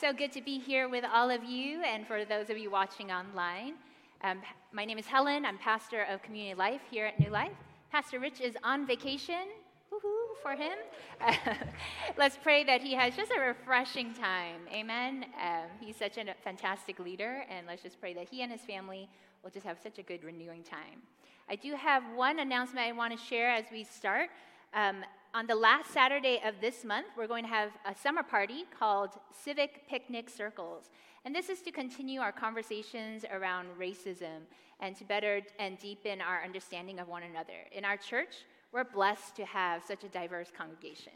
So good to be here with all of you, and for those of you watching online. My name is Helen. I'm pastor of Community Life here at New Life. Pastor Rich is on vacation. Woohoo for him. Let's pray that he has just a refreshing time. Amen. He's such a fantastic leader, and let's just pray that he and his family will just have such a good renewing time. I do have one announcement I want to share as we start. On the last Saturday of this month, we're going to have a summer party called Civic Picnic Circles. And this is to continue our conversations around racism and to better and deepen our understanding of one another. In our church, we're blessed to have such a diverse congregation.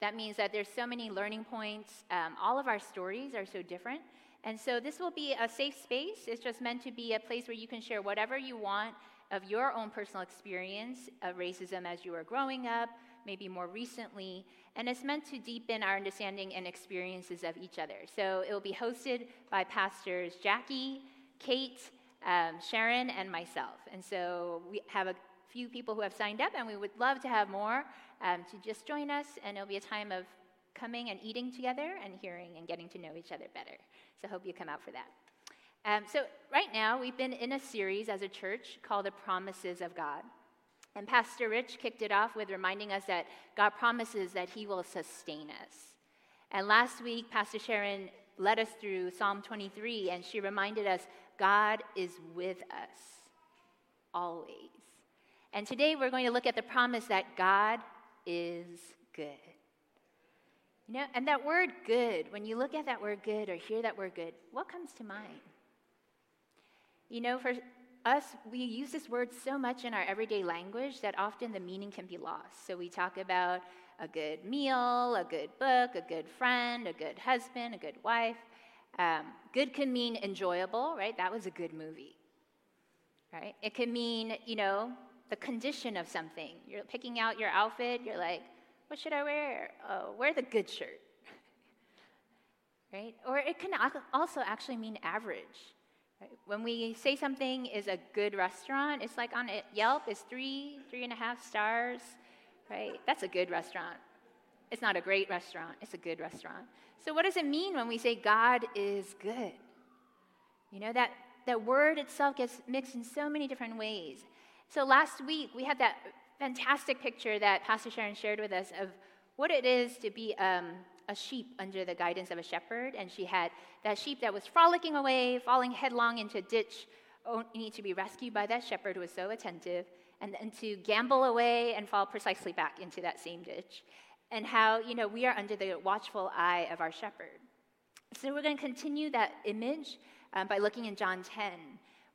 That means that there's so many learning points. All of our stories are so different. And so this will be a safe space. It's just meant to be a place where you can share whatever you want of your own personal experience of racism as you were growing up, maybe more recently, and it's meant to deepen our understanding and experiences of each other. So it will be hosted by pastors Jackie, Kate, Sharon, and myself. And so we have a few people who have signed up, and we would love to have more to just join us, and it'll be a time of coming and eating together and hearing and getting to know each other better. So hope you come out for that. So right now, we've been in a series as a church called The Promises of God. And Pastor Rich kicked it off with reminding us that God promises that he will sustain us. And last week, Pastor Sharon led us through Psalm 23, and she reminded us, God is with us, always. And today, we're going to look at the promise that God is good. You know, and that word good, when you look at that word good or hear that word good, what comes to mind? You know, for us, we use this word so much in our everyday language that often the meaning can be lost. So we talk about a good meal, a good book, a good friend, a good husband, a good wife. Good can mean enjoyable, right? That was a good movie, right? It can mean, you know, the condition of something. You're picking out your outfit. You're like, what should I wear? Oh, wear the good shirt, right? Or it can also actually mean average. When we say something is a good restaurant, it's like on Yelp, it's 3.5 stars, right? That's a good restaurant. It's not a great restaurant. It's a good restaurant. So what does it mean when we say God is good? You know, that word itself gets mixed in so many different ways. So last week, we had that fantastic picture that Pastor Sharon shared with us of what it is to be a sheep under the guidance of a shepherd, and she had that sheep that was frolicking away, falling headlong into a ditch, only to be rescued by that shepherd who was so attentive, and then to gambol away and fall precisely back into that same ditch, and how, you know, we are under the watchful eye of our shepherd. So we're going to continue that image by looking in John 10,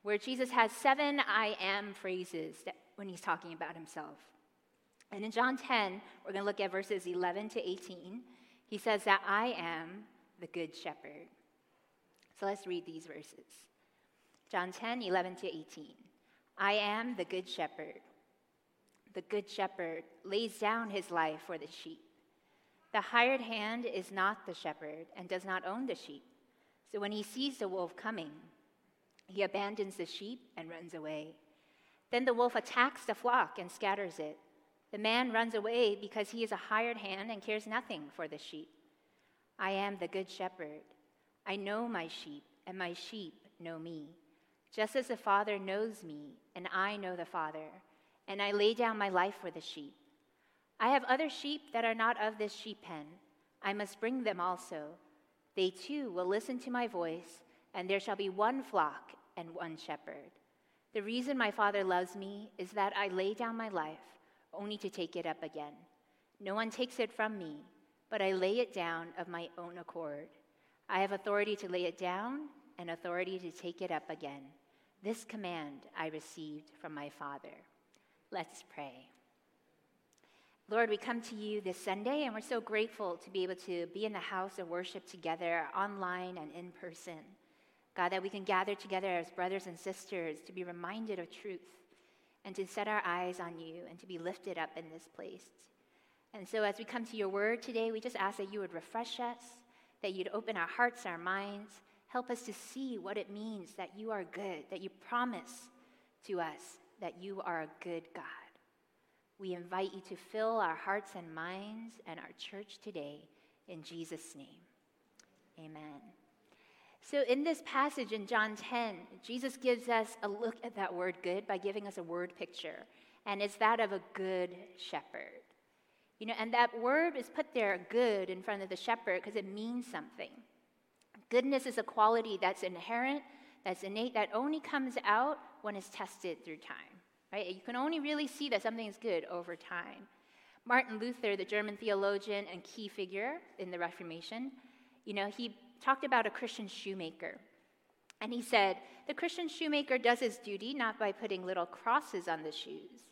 where Jesus has 7 I am phrases that when he's talking about himself. And in John 10, we're going to look at verses 11 to 18, he says that I am the good shepherd. So let's read these verses. John 10, 11 to 18. I am the good shepherd. The good shepherd lays down his life for the sheep. The hired hand is not the shepherd and does not own the sheep. So when he sees the wolf coming, he abandons the sheep and runs away. Then the wolf attacks the flock and scatters it. The man runs away because he is a hired hand and cares nothing for the sheep. I am the good shepherd. I know my sheep, and my sheep know me. Just as the Father knows me, and I know the Father, and I lay down my life for the sheep. I have other sheep that are not of this sheep pen. I must bring them also. They too will listen to my voice, and there shall be one flock and one shepherd. The reason my Father loves me is that I lay down my life, only to take it up again. No one takes it from me, but I lay it down of my own accord. I have authority to lay it down and authority to take it up again. This command I received from my Father. Let's pray. Lord, we come to you this Sunday, and we're so grateful to be able to be in the house of worship together, online and in person. God, that we can gather together as brothers and sisters to be reminded of truth, and to set our eyes on you, and to be lifted up in this place. And so as we come to your word today, we just ask that you would refresh us, that you'd open our hearts, our minds, help us to see what it means that you are good, that you promise to us that you are a good God. We invite you to fill our hearts and minds and our church today in Jesus' name. Amen. So in this passage in John 10, Jesus gives us a look at that word good by giving us a word picture, and it's that of a good shepherd. You know, and that word is put there, good, in front of the shepherd because it means something. Goodness is a quality that's inherent, that's innate, that only comes out when it's tested through time, right? You can only really see that something is good over time. Martin Luther, the German theologian and key figure in the Reformation, you know, he talked about a Christian shoemaker. And he said, the Christian shoemaker does his duty not by putting little crosses on the shoes,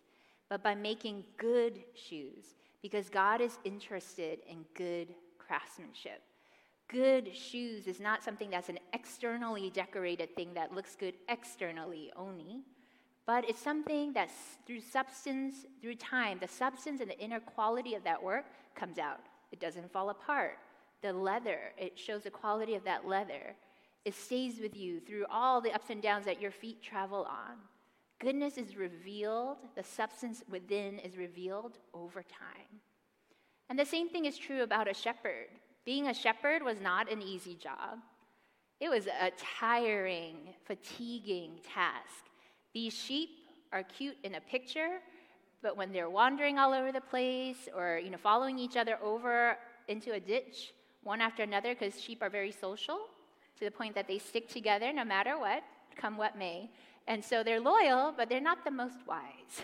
but by making good shoes, because God is interested in good craftsmanship. Good shoes is not something that's an externally decorated thing that looks good externally only, but it's something that's through substance, through time, the substance and the inner quality of that work comes out. It doesn't fall apart. The leather, it shows the quality of that leather. It stays with you through all the ups and downs that your feet travel on. Goodness is revealed, the substance within is revealed over time. And the same thing is true about a shepherd. Being a shepherd was not an easy job. It was a tiring, fatiguing task. These sheep are cute in a picture, but when they're wandering all over the place or, you know, following each other over into a ditch, one after another, because sheep are very social, to the point that they stick together no matter what, come what may. And so they're loyal, but they're not the most wise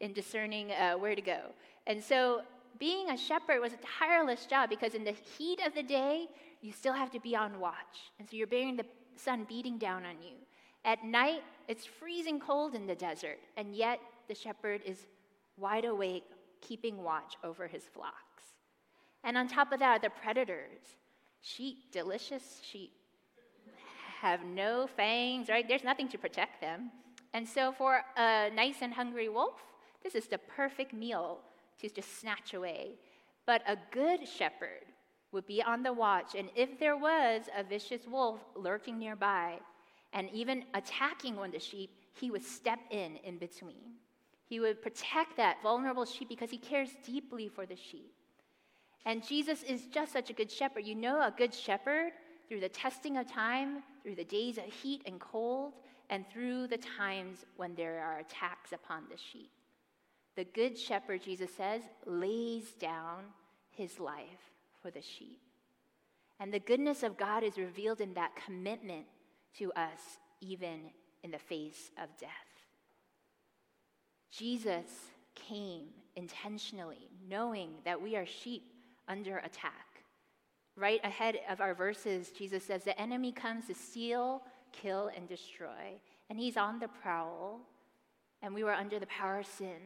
in discerning where to go. And so being a shepherd was a tireless job, because in the heat of the day, you still have to be on watch. And so you're bearing the sun beating down on you. At night, it's freezing cold in the desert, and yet the shepherd is wide awake, keeping watch over his flocks. And on top of that are the predators. Sheep, delicious sheep, have no fangs, right? There's nothing to protect them. And so for a nice and hungry wolf, this is the perfect meal to just snatch away. But a good shepherd would be on the watch, and if there was a vicious wolf lurking nearby and even attacking one of the sheep, he would step in between. He would protect that vulnerable sheep because he cares deeply for the sheep. And Jesus is just such a good shepherd. You know a good shepherd through the testing of time, through the days of heat and cold, and through the times when there are attacks upon the sheep. The good shepherd, Jesus says, lays down his life for the sheep. And the goodness of God is revealed in that commitment to us, even in the face of death. Jesus came intentionally, knowing that we are sheep under attack. Right ahead of our verses, Jesus says, the enemy comes to steal, kill, and destroy. And he's on the prowl, and we were under the power of sin.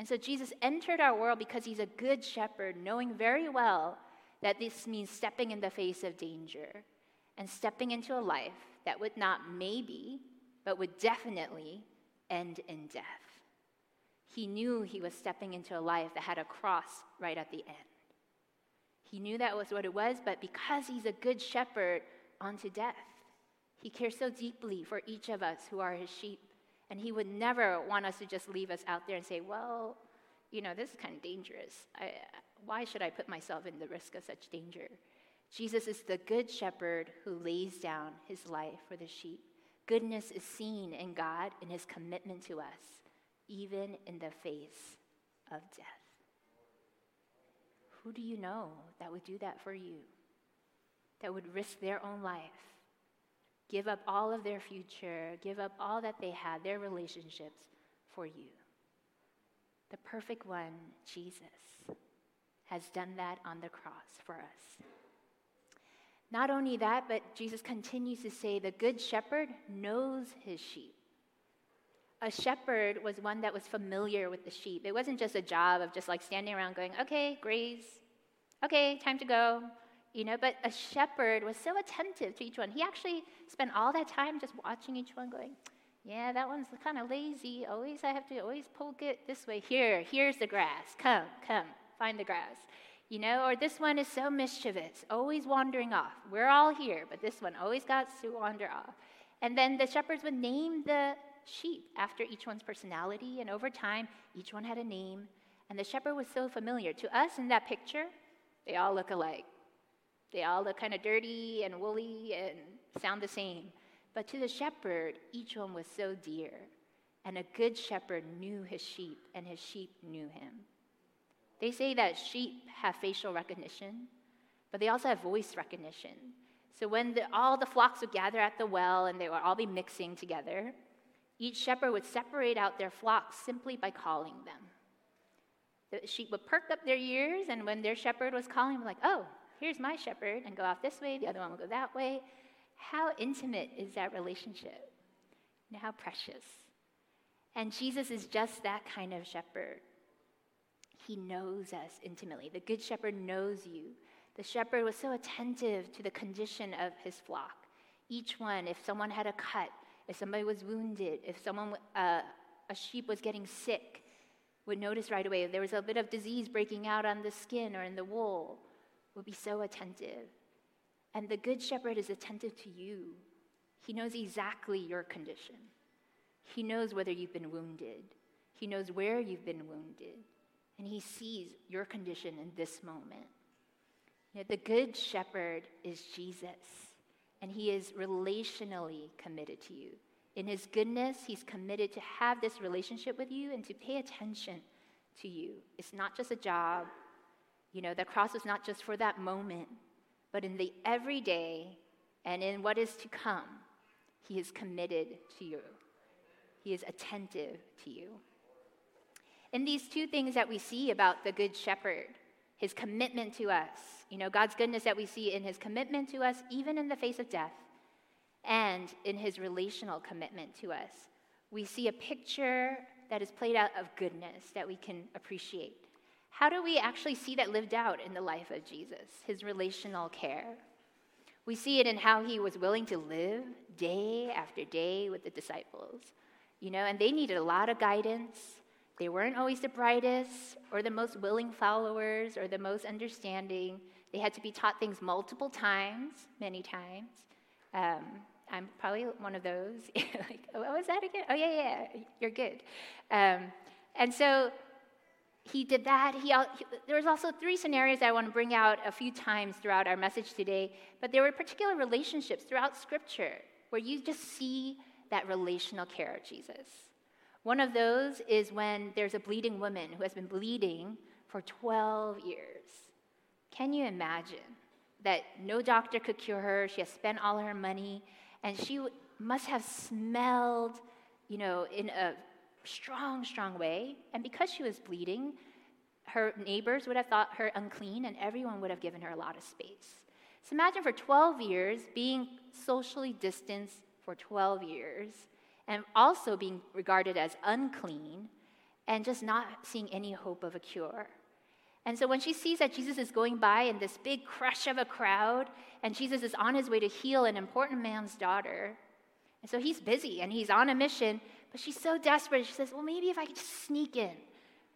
And so Jesus entered our world because he's a good shepherd, knowing very well that this means stepping in the face of danger and stepping into a life that would not maybe, but would definitely end in death. He knew he was stepping into a life that had a cross right at the end. He knew that was what it was, but because he's a good shepherd unto death, he cares so deeply for each of us who are his sheep, and he would never want us to just leave us out there and say, well, you know, this is kind of dangerous. Why should I put myself in the risk of such danger? Jesus is the good shepherd who lays down his life for the sheep. Goodness is seen in God in his commitment to us, even in the face of death. Who do you know that would do that for you, that would risk their own life, give up all of their future, give up all that they had, their relationships for you? The perfect one, Jesus, has done that on the cross for us. Not only that, but Jesus continues to say the good shepherd knows his sheep. A shepherd was one that was familiar with the sheep. It wasn't just a job of just like standing around going, okay, graze, okay, time to go, you know, but a shepherd was so attentive to each one. He actually spent all that time just watching each one going, yeah, that one's kind of lazy. I have to always poke it this way. Here's the grass. Come, find the grass, you know, or this one is so mischievous, always wandering off. We're all here, but this one always got to wander off. And then the shepherds would name the sheep after each one's personality, and over time each one had a name, and the shepherd was so familiar to us. In that picture, they all look alike, They all look kind of dirty and woolly and sound the same. But to the shepherd, each one was so dear. And a good shepherd knew his sheep, and his sheep knew him. They say that sheep have facial recognition, but they also have voice recognition. So when all the flocks would gather at the well and they would all be mixing together, each shepherd would separate out their flocks simply by calling them. The sheep would perk up their ears, and when their shepherd was calling, like, oh, here's my shepherd, and go off this way, the other one will go that way. How intimate is that relationship? And how precious. And Jesus is just that kind of shepherd. He knows us intimately. The good shepherd knows you. The shepherd was so attentive to the condition of his flock. Each one, if someone had a cut, if somebody was wounded, if someone, a sheep was getting sick, would notice right away if there was a bit of disease breaking out on the skin or in the wool, would be so attentive. And the good shepherd is attentive to you. He knows exactly your condition. He knows whether you've been wounded. He knows where you've been wounded. And he sees your condition in this moment. You know, the good shepherd is Jesus. And he is relationally committed to you. In his goodness, he's committed to have this relationship with you and to pay attention to you. It's not just a job. You know, the cross is not just for that moment. But in the everyday and in what is to come, he is committed to you. He is attentive to you. And these two things that we see about the Good Shepherd, his commitment to us, you know, God's goodness that we see in his commitment to us, even in the face of death, and in his relational commitment to us, we see a picture that is played out of goodness that we can appreciate. How do we actually see that lived out in the life of Jesus, his relational care? We see it in how he was willing to live day after day with the disciples. You know, and they needed a lot of guidance. They weren't always the brightest or the most willing followers or the most understanding. They had to be taught things multiple times, many times. I'm probably one of those. Like, oh, what was that again? Oh, yeah, you're good. And so he did that. There was also three scenarios I want to bring out a few times throughout our message today. But there were particular relationships throughout Scripture where you just see that relational care of Jesus. One of those is when there's a bleeding woman who has been bleeding for 12 years. Can you imagine that no doctor could cure her? She has spent all her money, and she must have smelled, you know, in a strong, strong way. And because she was bleeding, her neighbors would have thought her unclean, and everyone would have given her a lot of space. So imagine for 12 years being socially distanced for 12 years, and also being regarded as unclean, and just not seeing any hope of a cure. And so when she sees that Jesus is going by in this big crush of a crowd, and Jesus is on his way to heal an important man's daughter, and so he's busy, and he's on a mission, but she's so desperate, she says, well, maybe if I could just sneak in,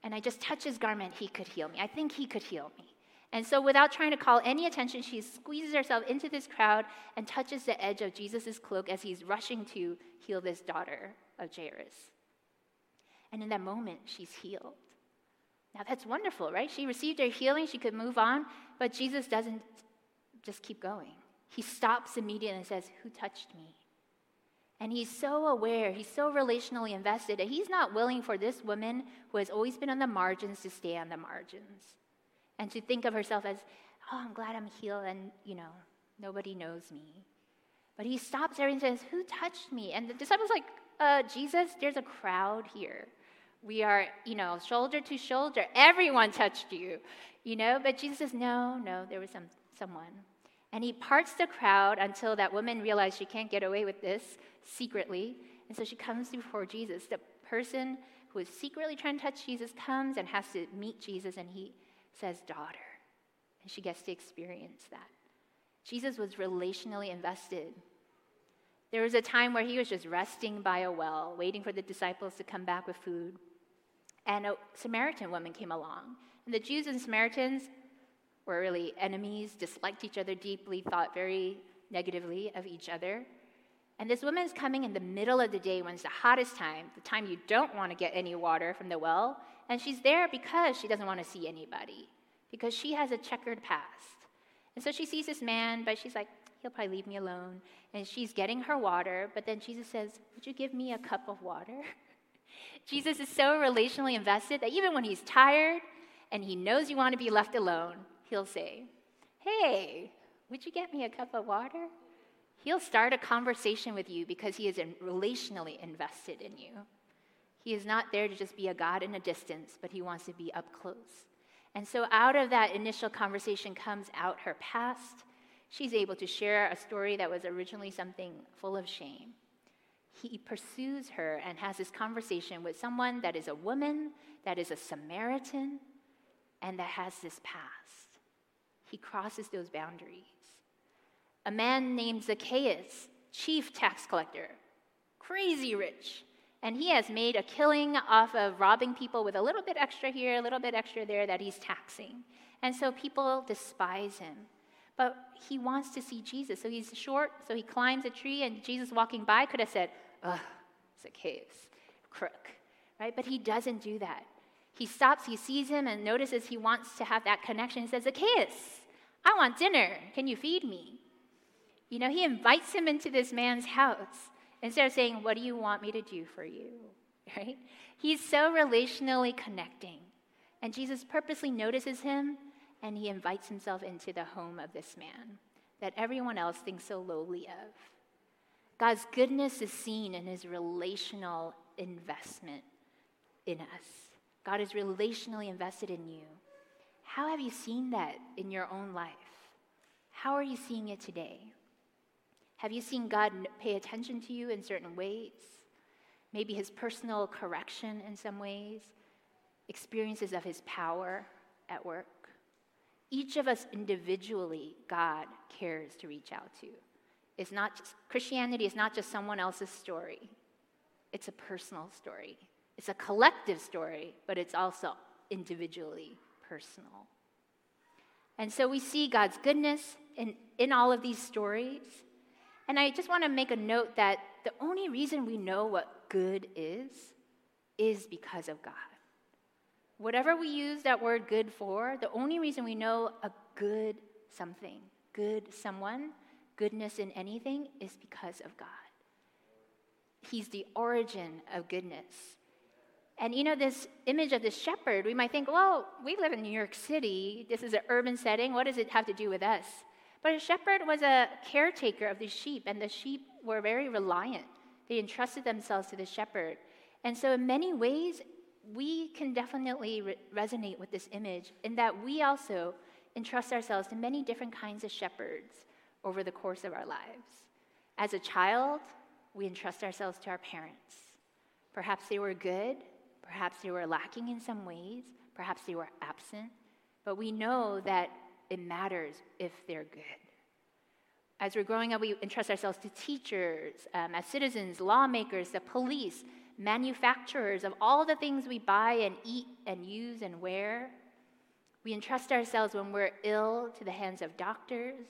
and I just touch his garment, he could heal me. I think he could heal me. And so without trying to call any attention, she squeezes herself into this crowd and touches the edge of Jesus' cloak as he's rushing to heal this daughter of Jairus. And in that moment, she's healed. Now that's wonderful, right? She received her healing, she could move on, but Jesus doesn't just keep going. He stops immediately and says, who touched me? And he's so aware, he's so relationally invested, that he's not willing for this woman who has always been on the margins to stay on the margins. And to think of herself as, oh, I'm glad I'm healed and, you know, nobody knows me. But he stops everything and says, who touched me? And the disciples are like, Jesus, there's a crowd here. We are, you know, shoulder to shoulder. Everyone touched you, you know. But Jesus says, no, there was someone. And he parts the crowd until that woman realized she can't get away with this secretly. And so she comes before Jesus. The person who is secretly trying to touch Jesus comes and has to meet Jesus, and he says, daughter. And she gets to experience that. Jesus was relationally invested. There was a time where he was just resting by a well, waiting for the disciples to come back with food. And a Samaritan woman came along. And the Jews and Samaritans were really enemies, disliked each other deeply, thought very negatively of each other. And this woman is coming in the middle of the day when it's the hottest time, the time you don't want to get any water from the well. And she's there because she doesn't want to see anybody, because she has a checkered past. And so she sees this man, but she's like, he'll probably leave me alone. And she's getting her water, but then Jesus says, would you give me a cup of water? Jesus is so relationally invested that even when he's tired and he knows you want to be left alone, he'll say, hey, would you get me a cup of water? He'll start a conversation with you because he is relationally invested in you. He is not there to just be a God in a distance, but he wants to be up close. And so out of that initial conversation comes out her past. She's able to share a story that was originally something full of shame. He pursues her and has this conversation with someone that is a woman, that is a Samaritan, and that has this past. He crosses those boundaries. A man named Zacchaeus, chief tax collector, crazy rich, and he has made a killing off of robbing people with a little bit extra here, a little bit extra there that he's taxing. And so people despise him. But he wants to see Jesus. So he's short, so he climbs a tree, and Jesus walking by could have said, ugh, Zacchaeus, crook, right? But he doesn't do that. He stops, he sees him, and notices he wants to have that connection. He says, Zacchaeus, I want dinner. Can you feed me? You know, he invites him into this man's house instead of saying, what do you want me to do for you, right? He's so relationally connecting. And Jesus purposely notices him, and he invites himself into the home of this man that everyone else thinks so lowly of. God's goodness is seen in his relational investment in us. God is relationally invested in you. How have you seen that in your own life? How are you seeing it today? Have you seen God pay attention to you in certain ways? Maybe his personal correction in some ways, experiences of his power at work. Each of us individually, God cares to reach out to. It's not just, Christianity is not just someone else's story. It's a personal story. It's a collective story, but it's also individually personal. And so we see God's goodness in all of these stories. And I just want to make a note that the only reason we know what good is because of God. Whatever we use that word good for, the only reason we know a good something, good someone, goodness in anything is because of God. He's the origin of goodness. And you know, this image of the shepherd, we might think, well, we live in New York City. This is an urban setting. What does it have to do with us? But a shepherd was a caretaker of these sheep, and the sheep were very reliant. They entrusted themselves to the shepherd. And so in many ways, we can definitely resonate with this image in that we also entrust ourselves to many different kinds of shepherds over the course of our lives. As a child, we entrust ourselves to our parents. Perhaps they were good, perhaps they were lacking in some ways, perhaps they were absent, but we know that it matters if they're good. As we're growing up, we entrust ourselves to teachers, as citizens, lawmakers, the police, manufacturers of all the things we buy and eat and use and wear. We entrust ourselves when we're ill to the hands of doctors,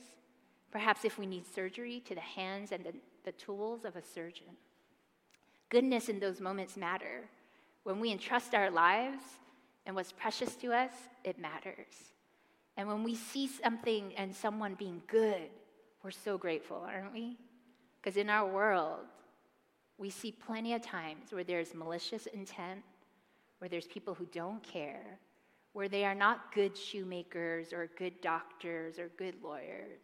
perhaps if we need surgery, to the hands and the tools of a surgeon. Goodness in those moments matter. When we entrust our lives and what's precious to us, it matters. And when we see something and someone being good, we're so grateful, aren't we? Because in our world, we see plenty of times where there's malicious intent, where there's people who don't care, where they are not good shoemakers or good doctors or good lawyers.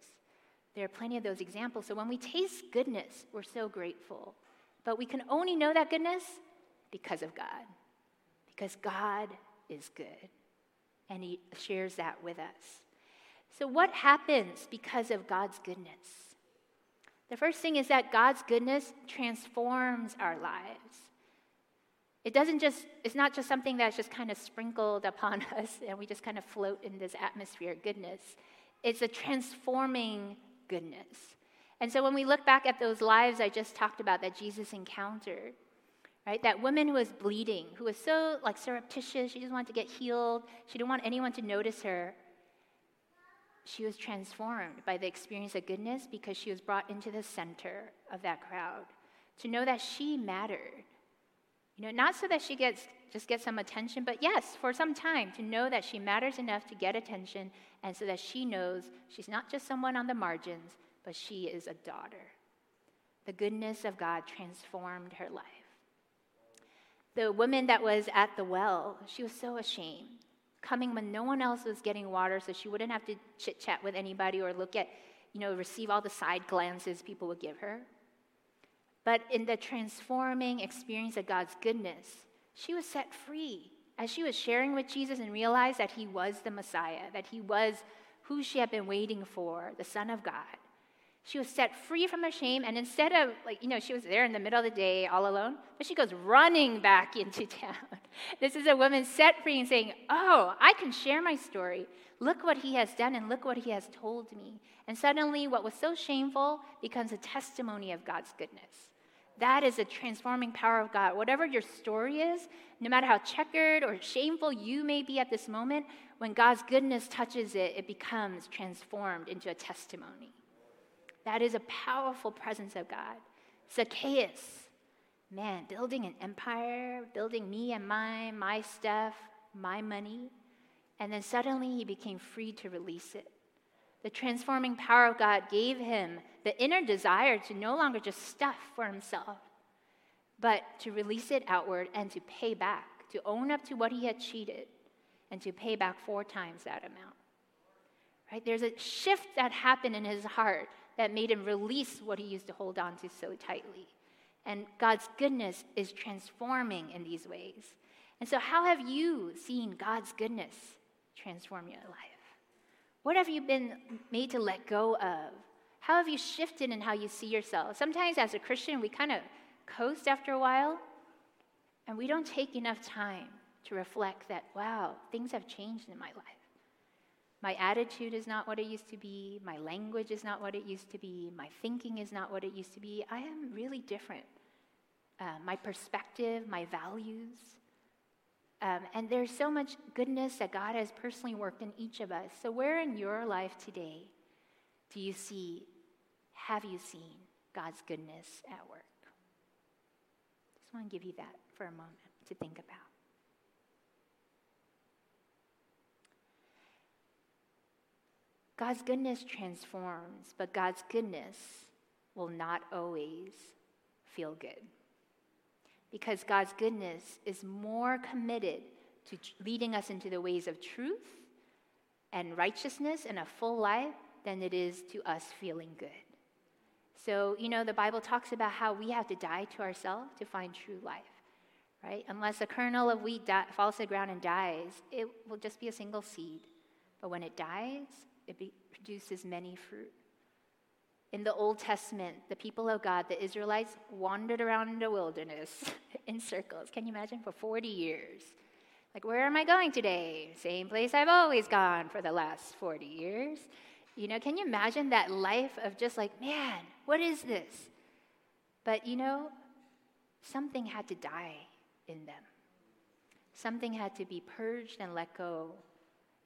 There are plenty of those examples. So when we taste goodness, we're so grateful. But we can only know that goodness because of God, because God is good, and he shares that with us. So what happens because of God's goodness? The first thing is that God's goodness transforms our lives. It's not just something that's just kind of sprinkled upon us and we just kind of float in this atmosphere of goodness. It's a transforming goodness. And so when we look back at those lives I just talked about that Jesus encountered, right? That woman who was bleeding, who was so like surreptitious, she just wanted to get healed, she didn't want anyone to notice her. She was transformed by the experience of goodness because she was brought into the center of that crowd to know that she mattered. You know, not so that she gets just get some attention, but yes, for some time, to know that she matters enough to get attention, and so that she knows she's not just someone on the margins, but she is a daughter. The goodness of God transformed her life. The woman that was at the well, she was so ashamed, coming when no one else was getting water, so she wouldn't have to chit-chat with anybody or look at, receive all the side glances people would give her. But in the transforming experience of God's goodness, she was set free as she was sharing with Jesus and realized that he was the Messiah, that he was who she had been waiting for, the Son of God. She was set free from her shame, and instead of, she was there in the middle of the day all alone, but she goes running back into town. This is a woman set free and saying, oh, I can share my story. Look what he has done and look what he has told me. And suddenly what was so shameful becomes a testimony of God's goodness. That is the transforming power of God. Whatever your story is, no matter how checkered or shameful you may be at this moment, when God's goodness touches it, it becomes transformed into a testimony. That is a powerful presence of God. Zacchaeus, man, building an empire, building me and mine, my stuff, my money. And then suddenly he became free to release it. The transforming power of God gave him the inner desire to no longer just stuff for himself, but to release it outward and to pay back, to own up to what he had cheated, and to pay back 4 times that amount. Right? There's a shift that happened in his heart that made him release what he used to hold on to so tightly. And God's goodness is transforming in these ways. And so how have you seen God's goodness transform your life? What have you been made to let go of? How have you shifted in how you see yourself? Sometimes as a Christian, we kind of coast after a while, and we don't take enough time to reflect that, wow, things have changed in my life. My attitude is not what it used to be. My language is not what it used to be. My thinking is not what it used to be. I am really different. My perspective, my values. And there's so much goodness that God has personally worked in each of us. So where in your life today have you seen God's goodness at work? Just want to give you that for a moment to think about. God's goodness transforms, but God's goodness will not always feel good. Because God's goodness is more committed to leading us into the ways of truth and righteousness and a full life than it is to us feeling good. So, the Bible talks about how we have to die to ourselves to find true life, right? Unless a kernel of wheat falls to the ground and dies, it will just be a single seed. But when it dies, it produces many fruit. In the Old Testament, the people of God, the Israelites, wandered around in the wilderness in circles. Can you imagine? For 40 years. Like, where am I going today? Same place I've always gone for the last 40 years. Can you imagine that life of just like, man, what is this? But, something had to die in them. Something had to be purged and let go.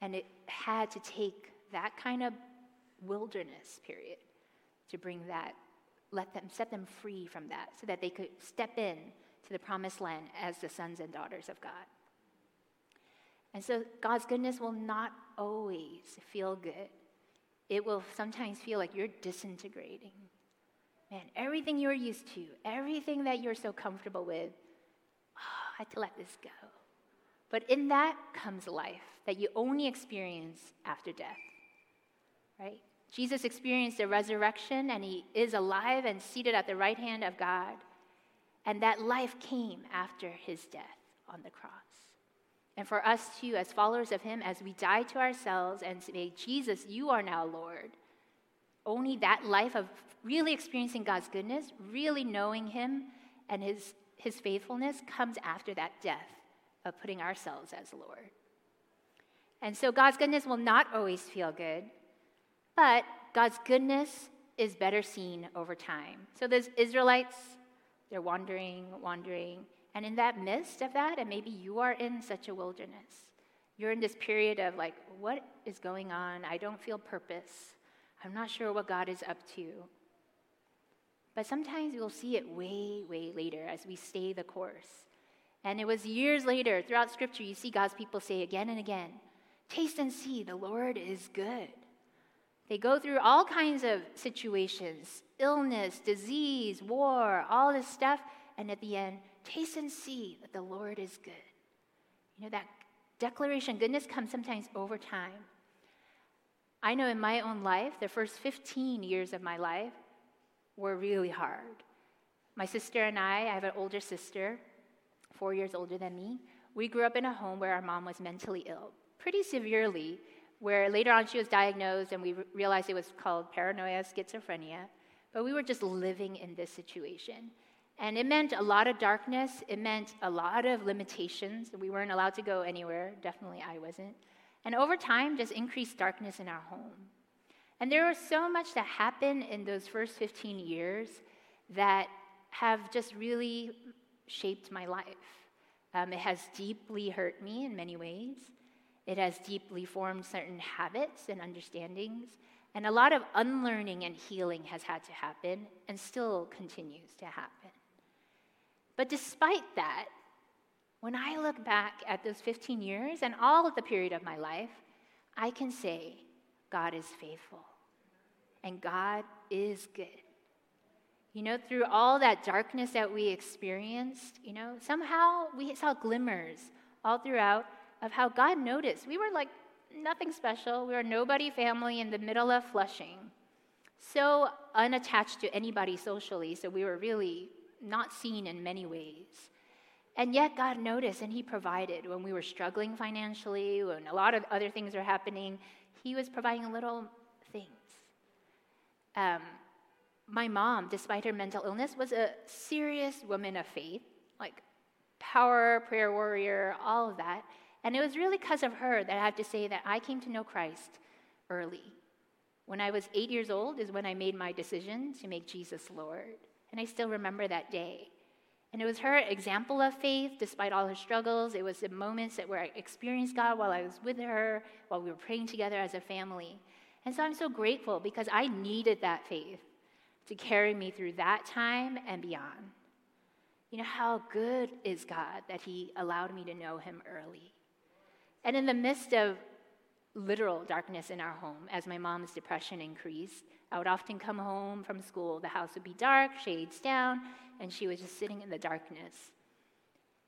And it had to take that kind of wilderness period to bring that, set them free from that, so that they could step in to the promised land as the sons and daughters of God. And so God's goodness will not always feel good. It will sometimes feel like you're disintegrating. Man, everything you're used to, everything that you're so comfortable with, I had to let this go. But in that comes life that you only experience after death, right? Jesus experienced the resurrection, and he is alive and seated at the right hand of God. And that life came after his death on the cross. And for us, too, as followers of him, as we die to ourselves and say, Jesus, you are now Lord, only that life of really experiencing God's goodness, really knowing him and his faithfulness comes after that death of putting ourselves as Lord. And so God's goodness will not always feel good, but God's goodness is better seen over time. So those Israelites, they're wandering. And in that midst of that, and maybe you are in such a wilderness, you're in this period of like, what is going on? I don't feel purpose. I'm not sure what God is up to. But sometimes we'll see it way, way later as we stay the course. And it was years later, throughout Scripture, you see God's people say again and again, taste and see, the Lord is good. They go through all kinds of situations, illness, disease, war, all this stuff, and at the end, taste and see that the Lord is good. You know, that declaration, goodness comes sometimes over time. I know in my own life, the first 15 years of my life were really hard. My sister and I have an older sister, 4 years older than me. We grew up in a home where our mom was mentally ill, pretty severely, where later on she was diagnosed and we realized it was called paranoia, schizophrenia. But we were just living in this situation. And it meant a lot of darkness. It meant a lot of limitations. We weren't allowed to go anywhere. Definitely I wasn't. And over time, just increased darkness in our home. And there was so much that happened in those first 15 years that have just really shaped my life. It has deeply hurt me in many ways. It has deeply formed certain habits and understandings. And a lot of unlearning and healing has had to happen and still continues to happen. But despite that, when I look back at those 15 years and all of the period of my life, I can say God is faithful and God is good. You know, through all that darkness that we experienced, you know, somehow we saw glimmers all throughout of how God noticed. We were like nothing special. We were nobody family in the middle of Flushing, so unattached to anybody socially, so we were really not seen in many ways. And yet God noticed and he provided. When we were struggling financially, when a lot of other things were happening, he was providing little things. My mom, despite her mental illness, was a serious woman of faith, like power, prayer warrior, all of that. And it was really because of her that I have to say that I came to know Christ early. When I was 8 years old is when I made my decision to make Jesus Lord. And I still remember that day. And it was her example of faith, despite all her struggles. It was the moments that where I experienced God while I was with her, while we were praying together as a family. And so I'm so grateful because I needed that faith to carry me through that time and beyond. You know, how good is God that he allowed me to know him early. And in the midst of literal darkness in our home, as my mom's depression increased, I would often come home from school, the house would be dark, shades down, and she was just sitting in the darkness.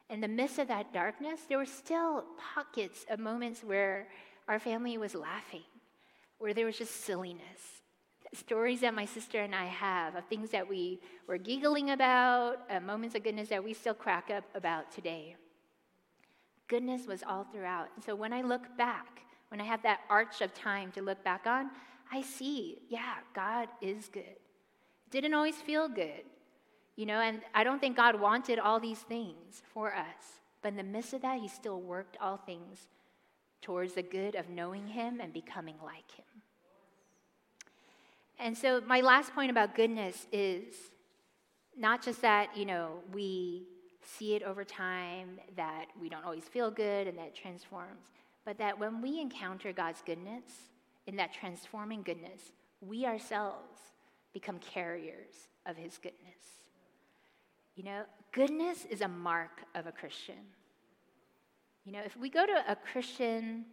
In the midst of that darkness, there were still pockets of moments where our family was laughing, where there was just silliness. Stories that my sister and I have of things that we were giggling about, moments of goodness that we still crack up about today. Goodness was all throughout. And so when I look back, when I have that arch of time to look back on, I see, yeah, God is good. Didn't always feel good, you know, and I don't think God wanted all these things for us. But in the midst of that, he still worked all things towards the good of knowing him and becoming like him. And so my last point about goodness is not just that, you know, we see it over time, that we don't always feel good and that it transforms, but that when we encounter God's goodness, in that transforming goodness, we ourselves become carriers of his goodness. You know, goodness is a mark of a Christian. You know, if we go to a Christian,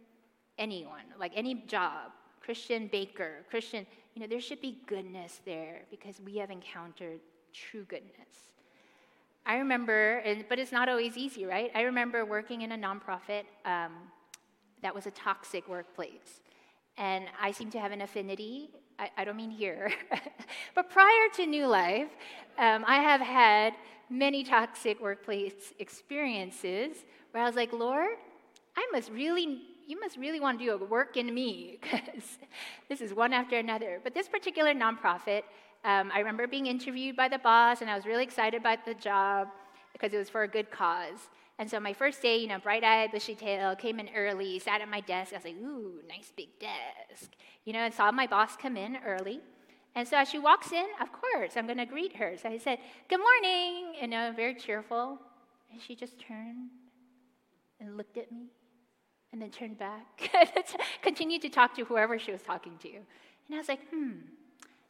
anyone, like any job, Christian baker, Christian, you know, there should be goodness there because we have encountered true goodness. I remember, but it's not always easy, right? I remember working in a nonprofit that was a toxic workplace. And I seem to have an affinity, I don't mean here, but prior to New Life, I have had many toxic workplace experiences where I was like, Lord, you must really want to do a work in me because this is one after another. But this particular nonprofit, I remember being interviewed by the boss, and I was really excited about the job because it was for a good cause. And so my first day, you know, bright-eyed, bushy-tailed, came in early, sat at my desk. I was like, ooh, nice big desk. You know, and saw my boss come in early. And so as she walks in, of course, I'm going to greet her. So I said, good morning, you know, very cheerful. And she just turned and looked at me. And then turned back, continued to talk to whoever she was talking to. And I was like,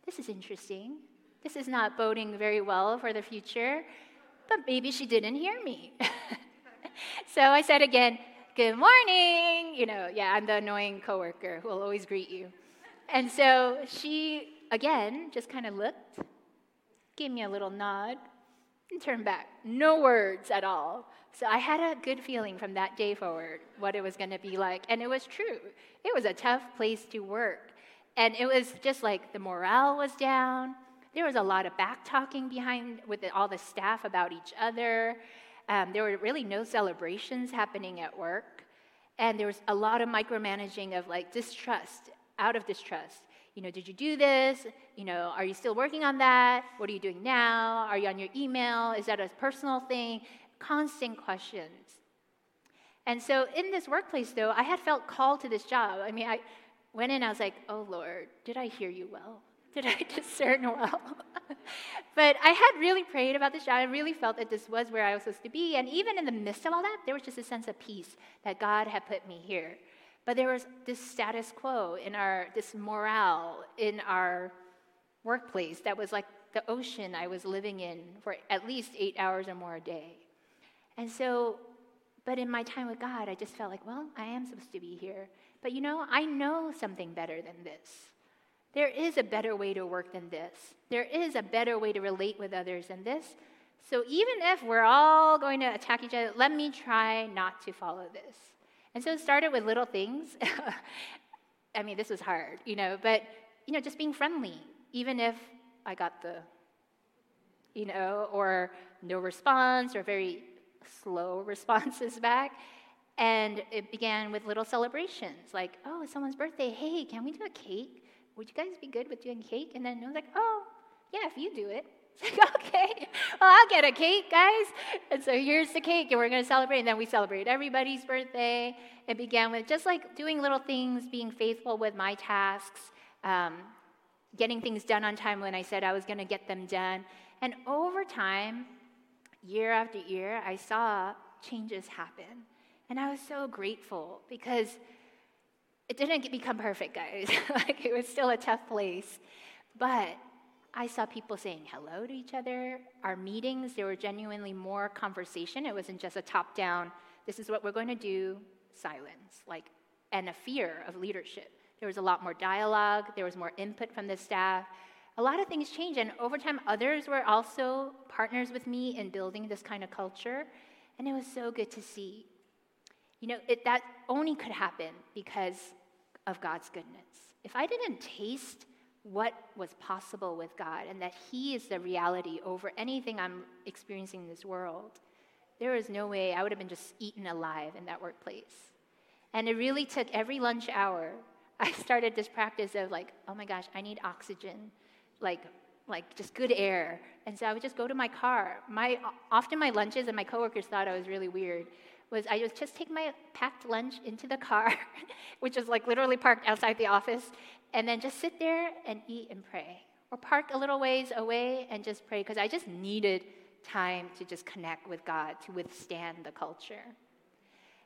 this is interesting. This is not boding very well for the future, but maybe she didn't hear me. So I said again, good morning. I'm the annoying coworker who will always greet you. And so she, again, just kind of looked, gave me a little nod, and turned back. No words at all. So I had a good feeling from that day forward what it was going to be like. And it was true. It was a tough place to work. And it was just like the morale was down. There was a lot of back-talking behind with all the staff about each other. There were really no celebrations happening at work. And there was a lot of micromanaging of like distrust, out of distrust. Did you do this? Are you still working on that? What are you doing now? Are you on your email? Is that a personal thing? Constant questions. And so in this workplace, though, I had felt called to this job. I mean, I went in, I was like, oh, Lord, did I hear you well? Did I discern well? But I had really prayed about this job. I really felt that this was where I was supposed to be. And even in the midst of all that, there was just a sense of peace that God had put me here. But there was this status quo in this morale in our workplace that was like the ocean I was living in for at least 8 hours or more a day. And so, but in my time with God, I just felt like, well, I am supposed to be here. But I know something better than this. There is a better way to work than this. There is a better way to relate with others than this. So even if we're all going to attack each other, let me try not to follow this. And so it started with little things. I mean, this was hard, but, just being friendly, even if I got the, or no response or very slow responses back. And it began with little celebrations, like, oh, it's someone's birthday. Hey, can we do a cake? Would you guys be good with doing cake? And then I was like, oh, yeah, if you do it. It's like, okay, well, I'll get a cake, guys. And so here's the cake, and we're going to celebrate. And then we celebrate everybody's birthday. It began with just like doing little things, being faithful with my tasks, getting things done on time when I said I was going to get them done. And over time, year after year, I saw changes happen. And I was so grateful because it didn't become perfect, guys. Like, it was still a tough place. But I saw people saying hello to each other. Our meetings, there were genuinely more conversation. It wasn't just a top-down, this is what we're going to do, silence, and a fear of leadership. There was a lot more dialogue. There was more input from the staff. A lot of things changed, and over time, others were also partners with me in building this kind of culture, and it was so good to see. That only could happen because of God's goodness. If I didn't taste what was possible with God, and that He is the reality over anything I'm experiencing in this world, there is no way I would have been just eaten alive in that workplace. And it really took every lunch hour, I started this practice of oh my gosh, I need oxygen, like just good air. And so I would just go to my car. Often my lunches, and my coworkers thought I was really weird, was I would just take my packed lunch into the car, which is literally parked outside the office, and then just sit there and eat and pray. Or park a little ways away and just pray, because I just needed time to just connect with God, to withstand the culture.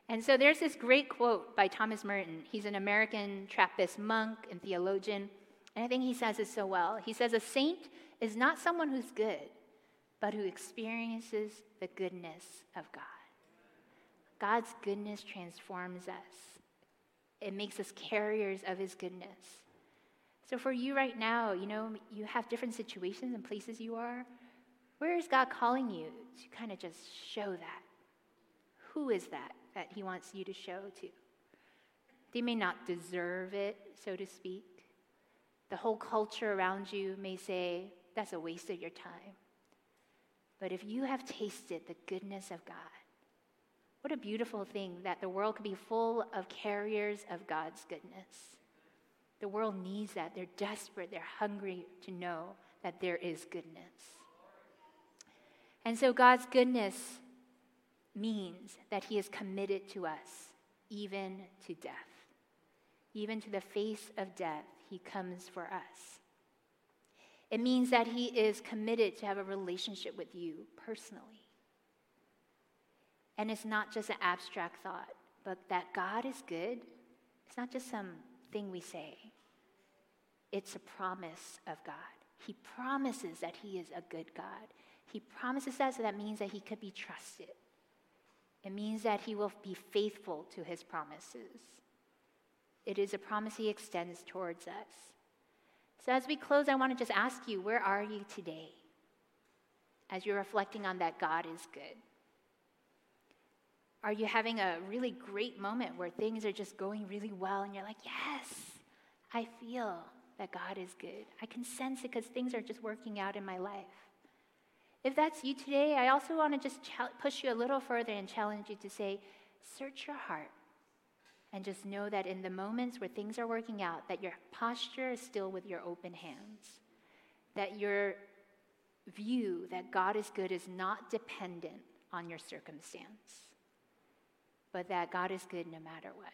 And so there's this great quote by Thomas Merton. He's an American Trappist monk and theologian, and I think he says it so well. He says, a saint is not someone who's good, but who experiences the goodness of God. God's goodness transforms us. It makes us carriers of His goodness. So for you right now, you have different situations and places you are. Where is God calling you to kind of just show that? Who is that He wants you to show to? They may not deserve it, so to speak. The whole culture around you may say, that's a waste of your time. But if you have tasted the goodness of God, what a beautiful thing that the world could be full of carriers of God's goodness. The world needs that. They're desperate. They're hungry to know that there is goodness. And so God's goodness means that He is committed to us, even to death. Even to the face of death, He comes for us. It means that He is committed to have a relationship with you personally. And it's not just an abstract thought, but that God is good. It's not just some thing we say. It's a promise of God. He promises that He is a good God. He promises that, so that means that He could be trusted. It means that he will be faithful to his promises. It is a promise he extends towards us. So as we close, I want to just ask you, where are you today? As you're reflecting on that God is good. Are you having a really great moment where things are just going really well and you're like, yes, I feel that God is good. I can sense it because things are just working out in my life. If that's you today, I also want to just push you a little further and challenge you to say, search your heart and just know that in the moments where things are working out, that your posture is still with your open hands, that your view that God is good is not dependent on your circumstance, but that God is good no matter what.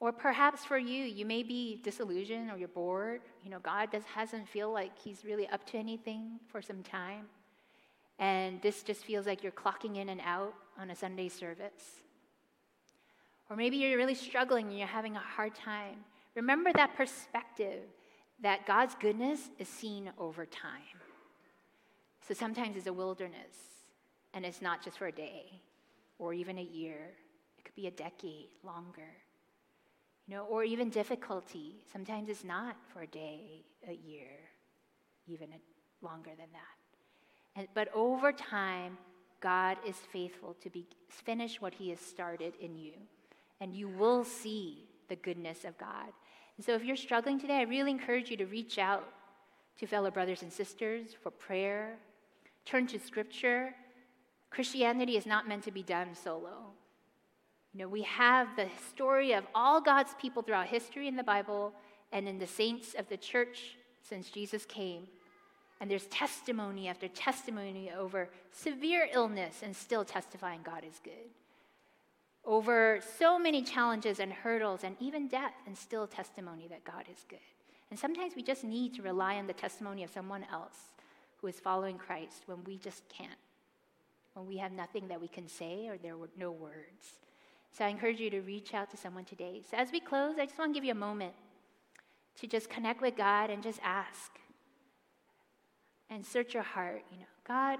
Or perhaps for you, you may be disillusioned or you're bored. You know, God hasn't feel like he's really up to anything for some time. And this just feels like you're clocking in and out on a Sunday service. Or maybe you're really struggling and you're having a hard time. Remember that perspective that God's goodness is seen over time. So sometimes it's a wilderness, and it's not just for a day or even a year. It could be a decade, longer. You know, or even difficulty. Sometimes it's not for a day, a year, even longer than that. But over time, God is faithful to finish what he has started in you. And you will see the goodness of God. And so if you're struggling today, I really encourage you to reach out to fellow brothers and sisters for prayer. Turn to Scripture. Christianity is not meant to be done solo. You know, we have the story of all God's people throughout history in the Bible and in the saints of the church since Jesus came. And there's testimony after testimony over severe illness and still testifying God is good. Over so many challenges and hurdles and even death and still testimony that God is good. And sometimes we just need to rely on the testimony of someone else who is following Christ when we just can't, when we have nothing that we can say or there were no words. So I encourage you to reach out to someone today. So as we close, I just want to give you a moment to just connect with God and just ask and search your heart. You know, God,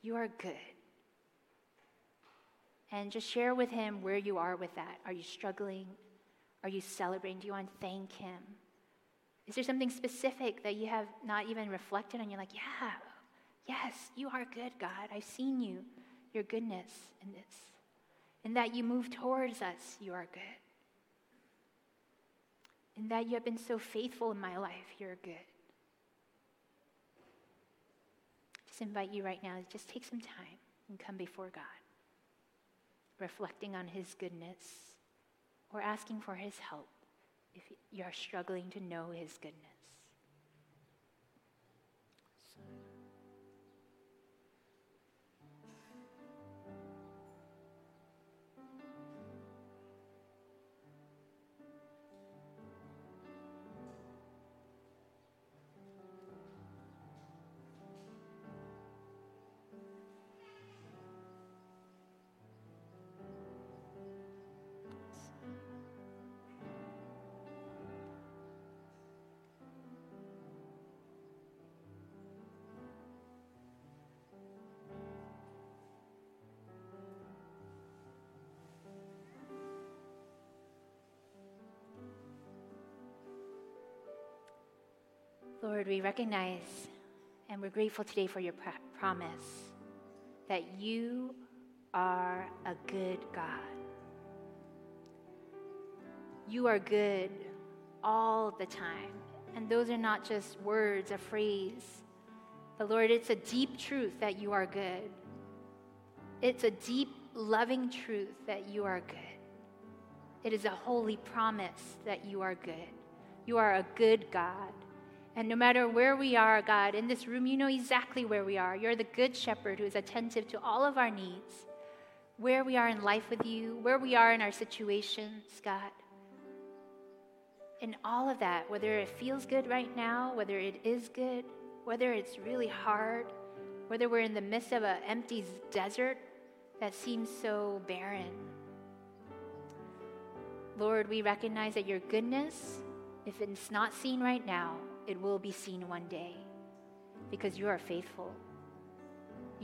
you are good. And just share with him where you are with that. Are you struggling? Are you celebrating? Do you want to thank him? Is there something specific that you have not even reflected on? You're like, yeah, yes, you are good, God. I've seen you, your goodness in this. In that you move towards us, you are good. In that you have been so faithful in my life, you're good. Just invite you right now to just take some time and come before God, reflecting on his goodness or asking for his help if you're struggling to know his goodness. Lord, we recognize and we're grateful today for your promise that you are a good God. You are good all the time. And those are not just words, a phrase. But Lord, it's a deep truth that you are good. It's a deep, loving truth that you are good. It is a holy promise that you are good. You are a good God. And no matter where we are, God, in this room, you know exactly where we are. You're the good shepherd who is attentive to all of our needs, where we are in life with you, where we are in our situations, God. In all of that, whether it feels good right now, whether it is good, whether it's really hard, whether we're in the midst of an empty desert that seems so barren. Lord, we recognize that your goodness, if it's not seen right now, it will be seen one day because you are faithful.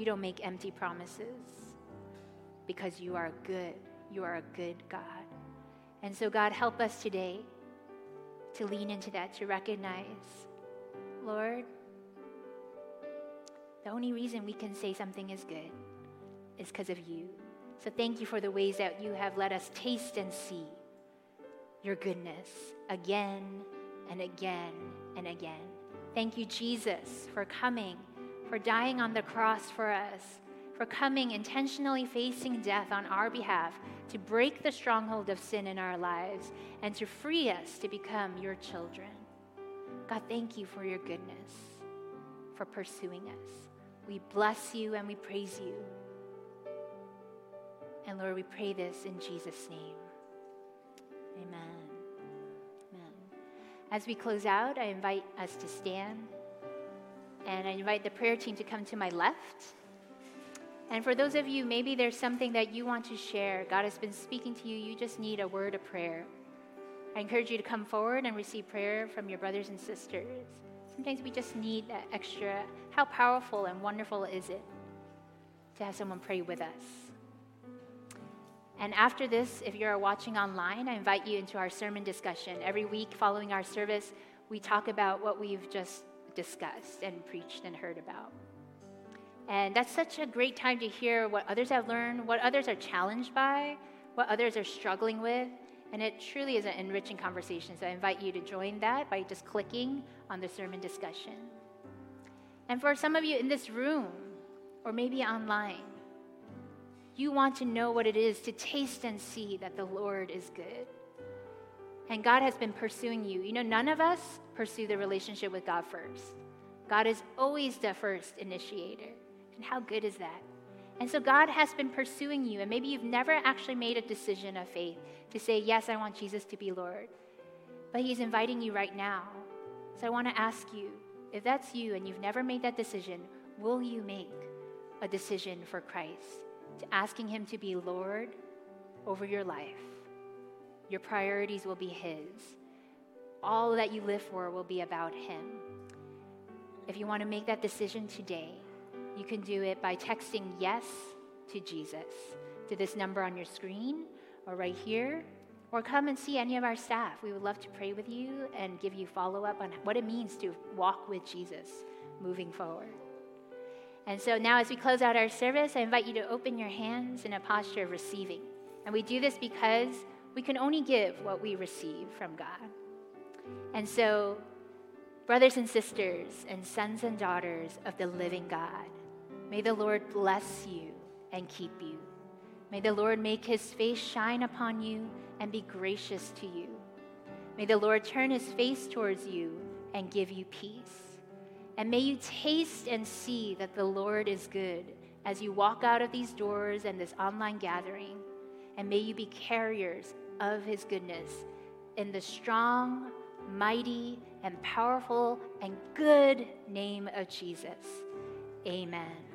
You don't make empty promises because you are good. You are a good God. And so, God, help us today to lean into that, to recognize, Lord, the only reason we can say something is good is because of you. So thank you for the ways that you have let us taste and see your goodness again and again and again. Thank you, Jesus, for coming, for dying on the cross for us, for coming intentionally facing death on our behalf to break the stronghold of sin in our lives and to free us to become your children. God, thank you for your goodness, for pursuing us. We bless you and we praise you. And Lord, we pray this in Jesus' name. Amen. Amen. As we close out, I invite us to stand. And I invite the prayer team to come to my left. And for those of you, maybe there's something that you want to share. God has been speaking to you. You just need a word of prayer. I encourage you to come forward and receive prayer from your brothers and sisters. Sometimes we just need that extra. How powerful and wonderful is it to have someone pray with us? And after this, if you're watching online, I invite you into our sermon discussion. Every week following our service, we talk about what we've just discussed and preached and heard about. And that's such a great time to hear what others have learned, what others are challenged by, what others are struggling with. And it truly is an enriching conversation, so I invite you to join that by just clicking on the sermon discussion. And for some of you in this room, or maybe online, you want to know what it is to taste and see that the Lord is good. And God has been pursuing you. You know, none of us pursue the relationship with God first. God is always the first initiator. And how good is that? And so God has been pursuing you, and maybe you've never actually made a decision of faith to say, yes, I want Jesus to be Lord. But he's inviting you right now. So I want to ask you, if that's you and you've never made that decision, will you make a decision for Christ, to asking him to be Lord over your life? Your priorities will be his. All that you live for will be about him. If you want to make that decision today, you can do it by texting yes to Jesus to this number on your screen or right here, or come and see any of our staff. We would love to pray with you and give you follow-up on what it means to walk with Jesus moving forward. And so now as we close out our service, I invite you to open your hands in a posture of receiving. And we do this because we can only give what we receive from God. And so, brothers and sisters and sons and daughters of the living God, may the Lord bless you and keep you. May the Lord make his face shine upon you and be gracious to you. May the Lord turn his face towards you and give you peace. And may you taste and see that the Lord is good as you walk out of these doors and this online gathering. And may you be carriers of his goodness in the strong, mighty, and powerful and good name of Jesus. Amen.